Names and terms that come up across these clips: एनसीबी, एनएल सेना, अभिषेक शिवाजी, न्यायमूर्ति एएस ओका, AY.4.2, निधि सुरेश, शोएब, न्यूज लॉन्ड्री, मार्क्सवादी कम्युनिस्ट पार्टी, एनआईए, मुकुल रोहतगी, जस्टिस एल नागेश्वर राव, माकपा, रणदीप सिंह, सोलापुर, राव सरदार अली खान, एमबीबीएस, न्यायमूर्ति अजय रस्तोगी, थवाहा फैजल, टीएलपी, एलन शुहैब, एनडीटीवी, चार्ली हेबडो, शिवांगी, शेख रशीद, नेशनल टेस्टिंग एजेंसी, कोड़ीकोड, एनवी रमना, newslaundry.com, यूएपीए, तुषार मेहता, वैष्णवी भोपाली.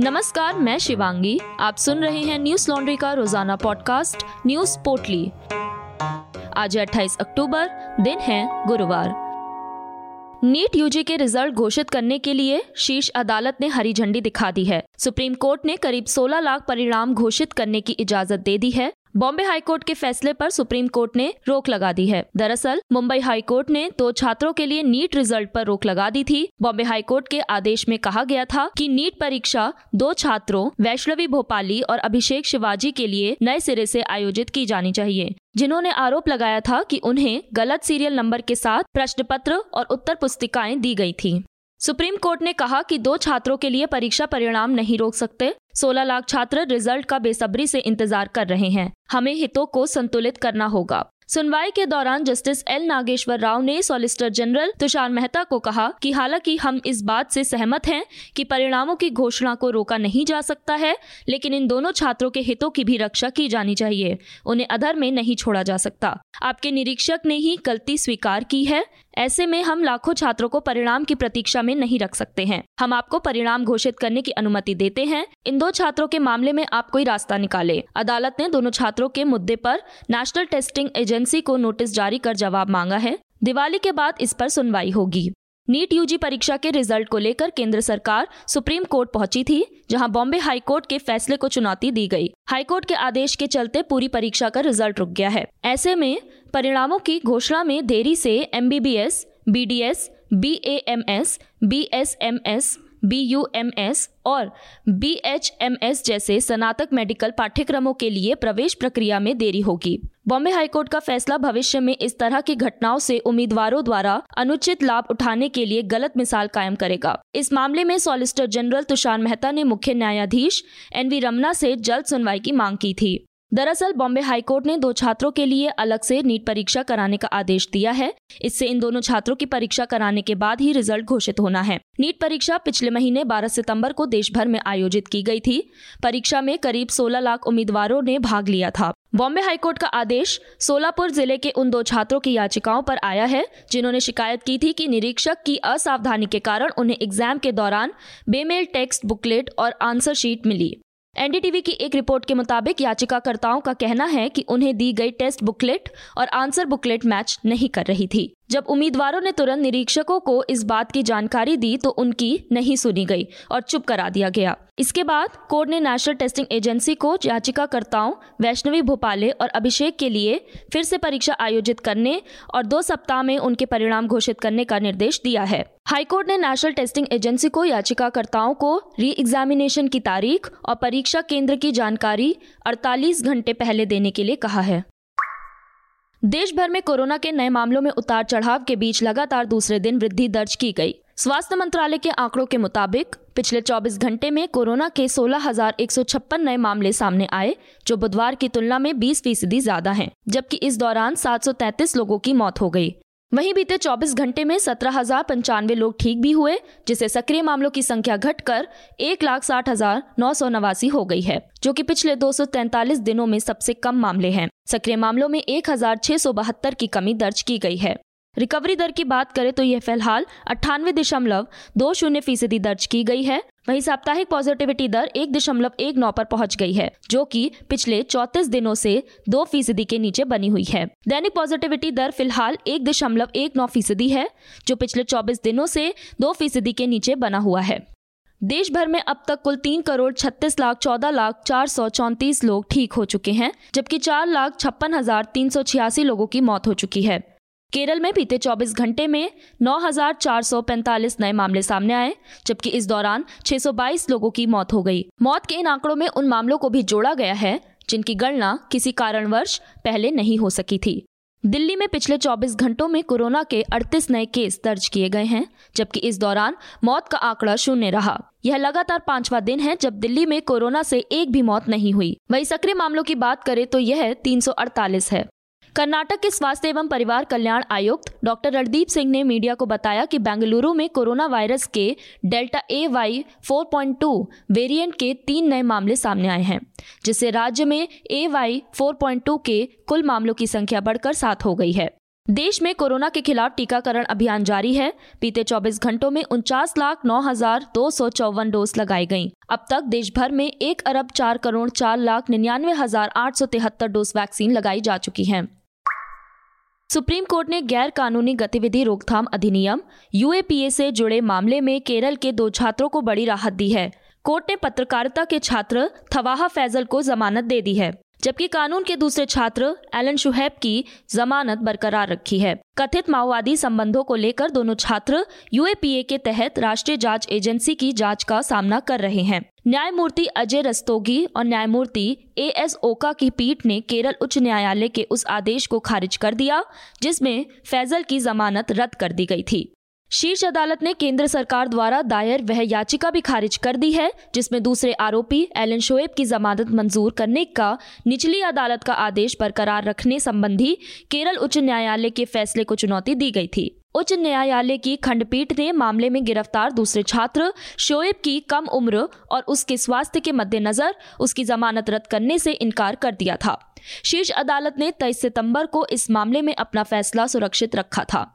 नमस्कार, मैं शिवांगी। आप सुन रहे हैं न्यूज लॉन्ड्री का रोजाना पॉडकास्ट न्यूज पोटली। आज 28 अक्टूबर, दिन है गुरुवार। नीट यूजी के रिजल्ट घोषित करने के लिए शीर्ष अदालत ने हरी झंडी दिखा दी है। सुप्रीम कोर्ट ने करीब 16 लाख परिणाम घोषित करने की इजाजत दे दी है। बॉम्बे हाई कोर्ट के फैसले पर सुप्रीम कोर्ट ने रोक लगा दी है। दरअसल मुंबई हाई कोर्ट ने 2 छात्रों के लिए नीट रिजल्ट पर रोक लगा दी थी। बॉम्बे हाई कोर्ट के आदेश में कहा गया था कि नीट परीक्षा 2 छात्रों वैष्णवी भोपाली और अभिषेक शिवाजी के लिए नए सिरे से आयोजित की जानी चाहिए, जिन्होंने आरोप लगाया था कि उन्हें गलत सीरियल नंबर के साथ प्रश्न पत्र और उत्तर पुस्तिकाएं दी गई थी। सुप्रीम कोर्ट ने कहा कि 2 छात्रों के लिए परीक्षा परिणाम नहीं रोक सकते। 16 लाख छात्र रिजल्ट का बेसब्री से इंतजार कर रहे हैं। हमें हितों को संतुलित करना होगा। सुनवाई के दौरान जस्टिस एल नागेश्वर राव ने सॉलिसिटर जनरल तुषार मेहता को कहा कि हालांकि हम इस बात से सहमत हैं कि परिणामों की घोषणा को रोका नहीं जा सकता है, लेकिन इन दोनों छात्रों के हितों की भी रक्षा की जानी चाहिए। उन्हें अधर में नहीं छोड़ा जा सकता। आपके निरीक्षक ने ही गलती स्वीकार की है। ऐसे में हम लाखों छात्रों को परिणाम की प्रतीक्षा में नहीं रख सकते हैं। हम आपको परिणाम घोषित करने की अनुमति देते हैं। इन 2 छात्रों के मामले में आप कोई रास्ता निकाले। अदालत ने दोनों छात्रों के मुद्दे पर नेशनल टेस्टिंग एजेंसी को नोटिस जारी कर जवाब मांगा है। दिवाली के बाद इस पर सुनवाई होगी। नीट यूजी परीक्षा के रिजल्ट को लेकर केंद्र सरकार सुप्रीम कोर्ट पहुंची थी, जहां बॉम्बे हाई कोर्ट के फैसले को चुनौती दी गई। हाई कोर्ट के आदेश के चलते पूरी परीक्षा का रिजल्ट रुक गया है। ऐसे में परिणामों की घोषणा में देरी से एमबीबीएस, BDS, BAMS, BSMS, BUMS और बीएचएमएस जैसे स्नातक मेडिकल पाठ्यक्रमों के लिए प्रवेश प्रक्रिया में देरी होगी। बॉम्बे हाईकोर्ट का फैसला भविष्य में इस तरह की घटनाओं से उम्मीदवारों द्वारा अनुचित लाभ उठाने के लिए गलत मिसाल कायम करेगा। इस मामले में सॉलिसिटर जनरल तुषार मेहता ने मुख्य न्यायाधीश एनवी रमना से जल्द सुनवाई की मांग की थी। दरअसल बॉम्बे हाईकोर्ट ने 2 छात्रों के लिए अलग से नीट परीक्षा कराने का आदेश दिया है। इससे इन दोनों छात्रों की परीक्षा कराने के बाद ही रिजल्ट घोषित होना है। नीट परीक्षा पिछले महीने 12 सितंबर को देश भर में आयोजित की गई थी। परीक्षा में करीब 16 लाख उम्मीदवारों ने भाग लिया था। बॉम्बे हाईकोर्ट का आदेश सोलापुर जिले के उन 2 छात्रों की याचिकाओं पर आया है, जिन्होंने शिकायत की थी कि निरीक्षक की असावधानी के कारण उन्हें एग्जाम के दौरान बेमेल टेक्स्ट बुकलेट और आंसर शीट मिली। एनडीटीवी की एक रिपोर्ट के मुताबिक याचिकाकर्ताओं का कहना है कि उन्हें दी गई टेस्ट बुकलेट और आंसर बुकलेट मैच नहीं कर रही थी। जब उम्मीदवारों ने तुरंत निरीक्षकों को इस बात की जानकारी दी तो उनकी नहीं सुनी गई और चुप करा दिया गया। इसके बाद कोर्ट ने नेशनल टेस्टिंग एजेंसी को याचिकाकर्ताओं वैष्णवी भोपाले और अभिषेक के लिए फिर से परीक्षा आयोजित करने और 2 सप्ताह में उनके परिणाम घोषित करने का निर्देश दिया है। हाईकोर्ट ने नेशनल टेस्टिंग एजेंसी को याचिकाकर्ताओं को री एग्जामिनेशन की तारीख और परीक्षा केंद्र की जानकारी 48 घंटे पहले देने के लिए कहा है। देश भर में कोरोना के नए मामलों में उतार चढ़ाव के बीच लगातार दूसरे दिन वृद्धि दर्ज की गई। स्वास्थ्य मंत्रालय के आंकड़ों के मुताबिक पिछले 24 घंटे में कोरोना के 16,156 नए मामले सामने आए, जो बुधवार की तुलना में 20% ज्यादा हैं, जबकि इस दौरान 733 लोगों की मौत हो गई। वहीं बीते 24 घंटे में 17,095 लोग ठीक भी हुए, जिससे सक्रिय मामलों की संख्या घटकर 1,60,989 हो गई है, जो कि पिछले 243 दिनों में सबसे कम मामले हैं। सक्रिय मामलों में 1,672 की कमी दर्ज की गई है। रिकवरी दर की बात करें तो यह फिलहाल 98.20% दर्ज की गई है। वहीं साप्ताहिक पॉजिटिविटी दर 1.19 पर पहुंच गई है, जो कि पिछले 34 दिनों से 2% के नीचे बनी हुई है। दैनिक पॉजिटिविटी दर फिलहाल 1.19% है, जो पिछले 24 दिनों से 2% के नीचे बना हुआ है। देश भर में अब तक कुल 3,36,14,434 लोग ठीक हो चुके हैं, जबकि 4,56,386 लोगों की मौत हो चुकी है। केरल में बीते 24 घंटे में 9,445 नए मामले सामने आए, जबकि इस दौरान 622 लोगों की मौत हो गई। मौत के इन आंकड़ों में उन मामलों को भी जोड़ा गया है जिनकी गणना किसी कारणवश पहले नहीं हो सकी थी। दिल्ली में पिछले 24 घंटों में कोरोना के 38 नए केस दर्ज किए गए हैं, जबकि इस दौरान मौत का आंकड़ा 0 रहा। यह लगातार 5वां दिन है जब दिल्ली में कोरोना से एक भी मौत नहीं हुई। वहीं सक्रिय मामलों की बात करें तो यह 348 है। कर्नाटक के स्वास्थ्य एवं परिवार कल्याण आयुक्त डॉक्टर रणदीप सिंह ने मीडिया को बताया कि बेंगलुरु में कोरोना वायरस के डेल्टा AY.4.2 वेरिएंट के 3 नए मामले सामने आए हैं, जिससे राज्य में AY.4.2 के कुल मामलों की संख्या बढ़कर 7 हो गई है। देश में कोरोना के खिलाफ टीकाकरण अभियान जारी है। बीते 24 घंटों में 49,09,254 डोज लगाई गईं। अब तक देश भर में 1,04,04,99,873 डोज वैक्सीन लगाई जा चुकी हैं। सुप्रीम कोर्ट ने गैर कानूनी गतिविधि रोकथाम अधिनियम यूएपीए से जुड़े मामले में केरल के 2 छात्रों को बड़ी राहत दी है। कोर्ट ने पत्रकारिता के छात्र थवाहा फैजल को जमानत दे दी है, जबकि कानून के दूसरे छात्र एलन शुहैब की जमानत बरकरार रखी है। कथित माओवादी संबंधों को लेकर दोनों छात्र यूएपीए के तहत राष्ट्रीय जांच एजेंसी की जांच का सामना कर रहे हैं। न्यायमूर्ति अजय रस्तोगी और न्यायमूर्ति एएस ओका की पीठ ने केरल उच्च न्यायालय के उस आदेश को खारिज कर दिया जिसमें फैजल की जमानत रद्द कर दी गई थी। शीर्ष अदालत ने केंद्र सरकार द्वारा दायर वह याचिका भी खारिज कर दी है जिसमें दूसरे आरोपी एलन शोएब की जमानत मंजूर करने का निचली अदालत का आदेश बरकरार रखने संबंधी केरल उच्च न्यायालय के फैसले को चुनौती दी गई थी। उच्च न्यायालय की खंडपीठ ने मामले में गिरफ्तार दूसरे छात्र शोएब की कम उम्र और उसके स्वास्थ्य के मद्देनजर उसकी जमानत रद्द करने से इनकार कर दिया था। शीर्ष अदालत ने 23 सितंबर को इस मामले में अपना फैसला सुरक्षित रखा था।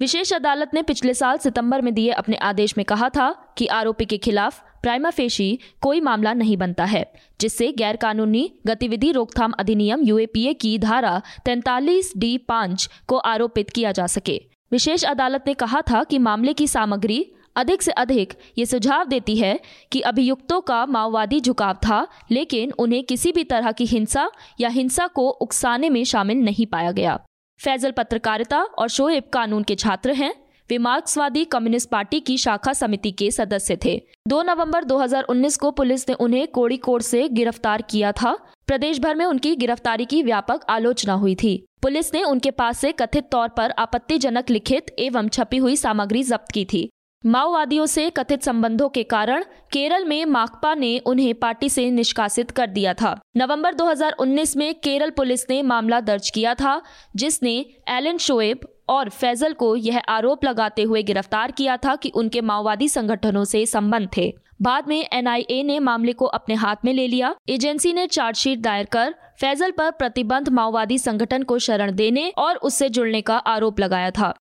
विशेष अदालत ने पिछले साल सितंबर में दिए अपने आदेश में कहा था कि आरोपी के खिलाफ प्राइमा फेशी कोई मामला नहीं बनता है, जिससे गैरकानूनी गतिविधि रोकथाम अधिनियम यूएपीए की धारा 43(d)(5) को आरोपित किया जा सके। विशेष अदालत ने कहा था कि मामले की सामग्री अधिक से अधिक ये सुझाव देती है कि अभियुक्तों का माओवादी झुकाव था, लेकिन उन्हें किसी भी तरह की हिंसा या हिंसा को उकसाने में शामिल नहीं पाया गया। फैजल पत्रकारिता और शोएब कानून के छात्र हैं। वे मार्क्सवादी कम्युनिस्ट पार्टी की शाखा समिति के सदस्य थे। 2 नवंबर 2019 को पुलिस ने उन्हें कोड़ीकोड से गिरफ्तार किया था। प्रदेश भर में उनकी गिरफ्तारी की व्यापक आलोचना हुई थी। पुलिस ने उनके पास से कथित तौर पर आपत्तिजनक लिखित एवं छपी हुई सामग्री जब्त की थी। माओवादियों से कथित संबंधों के कारण केरल में माकपा ने उन्हें पार्टी से निष्कासित कर दिया था। नवंबर 2019 में केरल पुलिस ने मामला दर्ज किया था, जिसने एलन शोएब और फैजल को यह आरोप लगाते हुए गिरफ्तार किया था कि उनके माओवादी संगठनों से संबंध थे। बाद में एनआईए ने मामले को अपने हाथ में ले लिया। एजेंसी ने चार्जशीट दायर कर फैजल पर प्रतिबंध माओवादी संगठन को शरण देने और उससे जुड़ने का आरोप लगाया था।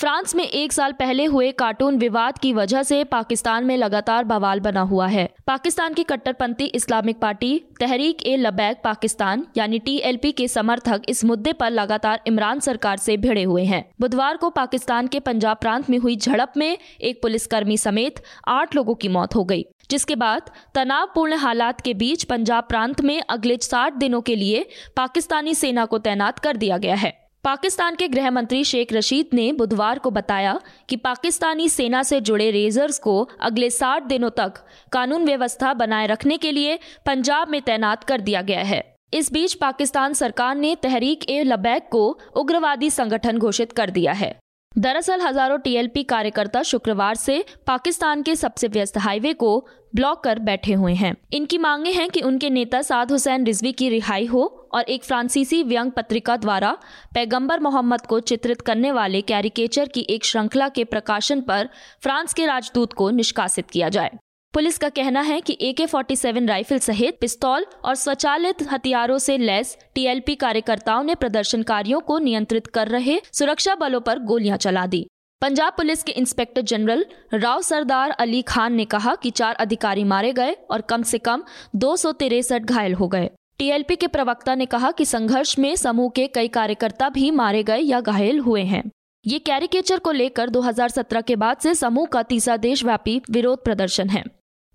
फ्रांस में 1 साल पहले हुए कार्टून विवाद की वजह से पाकिस्तान में लगातार बवाल बना हुआ है। पाकिस्तान की कट्टरपंथी इस्लामिक पार्टी तहरीक ए लबैक पाकिस्तान यानी टीएलपी के समर्थक इस मुद्दे पर लगातार इमरान सरकार से भिड़े हुए हैं। बुधवार को पाकिस्तान के पंजाब प्रांत में हुई झड़प में एक पुलिसकर्मी समेत 8 लोगों की मौत हो गई, जिसके बाद तनावपूर्ण हालात के बीच पंजाब प्रांत में अगले 60 दिनों के लिए पाकिस्तानी सेना को तैनात कर दिया गया है। पाकिस्तान के गृह मंत्री शेख रशीद ने बुधवार को बताया कि पाकिस्तानी सेना से जुड़े रेजर्स को अगले 60 दिनों तक कानून व्यवस्था बनाए रखने के लिए पंजाब में तैनात कर दिया गया है। इस बीच पाकिस्तान सरकार ने तहरीक ए लबैक को उग्रवादी संगठन घोषित कर दिया है। दरअसल हजारों टीएलपी कार्यकर्ता शुक्रवार से पाकिस्तान के सबसे व्यस्त हाईवे को ब्लॉक कर बैठे हुए हैं। इनकी मांगे हैं कि उनके नेता साद हुसैन रिजवी की रिहाई हो और एक फ्रांसीसी व्यंग पत्रिका द्वारा पैगंबर मोहम्मद को चित्रित करने वाले कैरिकेचर की एक श्रृंखला के प्रकाशन पर फ्रांस के राजदूत को निष्कासित किया जाए। पुलिस का कहना है कि AK-47 राइफल सहित पिस्तौल और स्वचालित हथियारों से लैस टीएलपी कार्यकर्ताओं ने प्रदर्शनकारियों को नियंत्रित कर रहे सुरक्षा बलों पर गोलियां चला दी। पंजाब पुलिस के इंस्पेक्टर जनरल राव सरदार अली खान ने कहा कि 4 अधिकारी मारे गए और कम से कम 263 घायल हो गए। टीएलपी के प्रवक्ता ने कहा कि संघर्ष में समूह के कई कार्यकर्ता भी मारे गए या घायल हुए हैं। ये कैरिकेचर को लेकर 2017 के बाद से समूह का 3रा देशव्यापी विरोध प्रदर्शन है।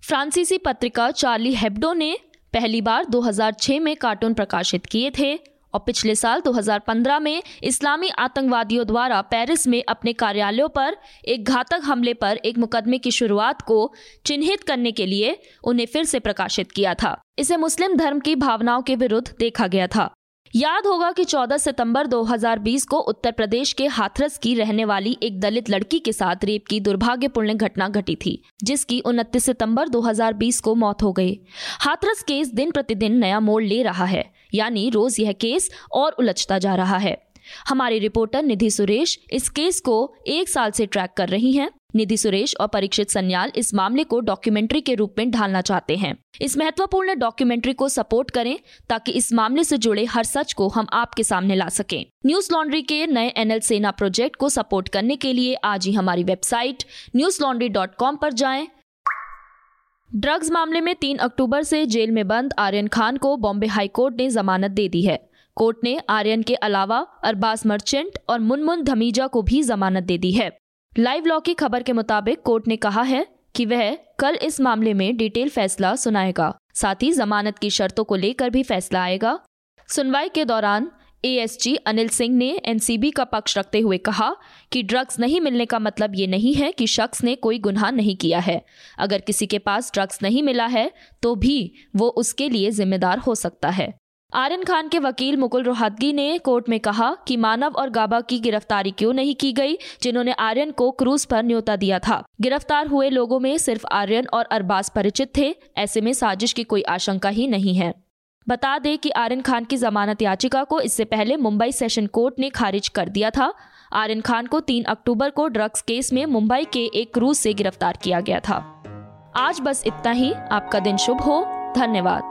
फ्रांसीसी पत्रिका चार्ली हेबडो ने पहली बार 2006 में कार्टून प्रकाशित किए थे और पिछले साल 2015 में इस्लामी आतंकवादियों द्वारा पेरिस में अपने कार्यालयों पर एक घातक हमले पर एक मुकदमे की शुरुआत को चिन्हित करने के लिए उन्हें फिर से प्रकाशित किया था। इसे मुस्लिम धर्म की भावनाओं के विरुद्ध देखा गया था। याद होगा कि 14 सितंबर 2020 को उत्तर प्रदेश के हाथरस की रहने वाली एक दलित लड़की के साथ रेप की दुर्भाग्यपूर्ण घटना घटी थी, जिसकी 29 सितंबर 2020 को मौत हो गई। हाथरस केस दिन प्रतिदिन नया मोड़ ले रहा है, यानी रोज यह केस और उलझता जा रहा है। हमारी रिपोर्टर निधि सुरेश इस केस को 1 साल से ट्रैक कर रही हैं। निधि सुरेश और परीक्षित सन्याल इस मामले को डॉक्यूमेंट्री के रूप में ढालना चाहते हैं। इस महत्वपूर्ण डॉक्यूमेंट्री को सपोर्ट करें ताकि इस मामले से जुड़े हर सच को हम आपके सामने ला सकें। न्यूज लॉन्ड्री के नए एनएल सेना प्रोजेक्ट को सपोर्ट करने के लिए आज ही हमारी वेबसाइट newslaundry.com पर जाएं। ड्रग्स मामले में 3 अक्टूबर से जेल में बंद आर्यन खान को बॉम्बे हाईकोर्ट ने जमानत दे दी है। कोर्ट ने आर्यन के अलावा अरबाज मर्चेंट और मुनमुन धमीजा को भी जमानत दे दी है। लाइव लॉ की खबर के मुताबिक कोर्ट ने कहा है कि वह कल इस मामले में डिटेल फैसला सुनाएगा, साथ ही जमानत की शर्तों को लेकर भी फैसला आएगा। सुनवाई के दौरान एएसजी अनिल सिंह ने एनसीबी का पक्ष रखते हुए कहा कि ड्रग्स नहीं मिलने का मतलब ये नहीं है कि शख्स ने कोई गुनाह नहीं किया है। अगर किसी के पास ड्रग्स नहीं मिला है तो भी वो उसके लिए जिम्मेदार हो सकता है। आर्यन खान के वकील मुकुल रोहतगी ने कोर्ट में कहा कि मानव और गाबा की गिरफ्तारी क्यों नहीं की गई, जिन्होंने आर्यन को क्रूज पर न्योता दिया था। गिरफ्तार हुए लोगों में सिर्फ आर्यन और अरबाज परिचित थे, ऐसे में साजिश की कोई आशंका ही नहीं है। बता दें कि आर्यन खान की जमानत याचिका को इससे पहले मुंबई सेशन कोर्ट ने खारिज कर दिया था। आर्यन खान को 3 अक्टूबर को ड्रग्स केस में मुंबई के एक क्रूज से गिरफ्तार किया गया था। आज बस इतना ही। आपका दिन शुभ हो। धन्यवाद।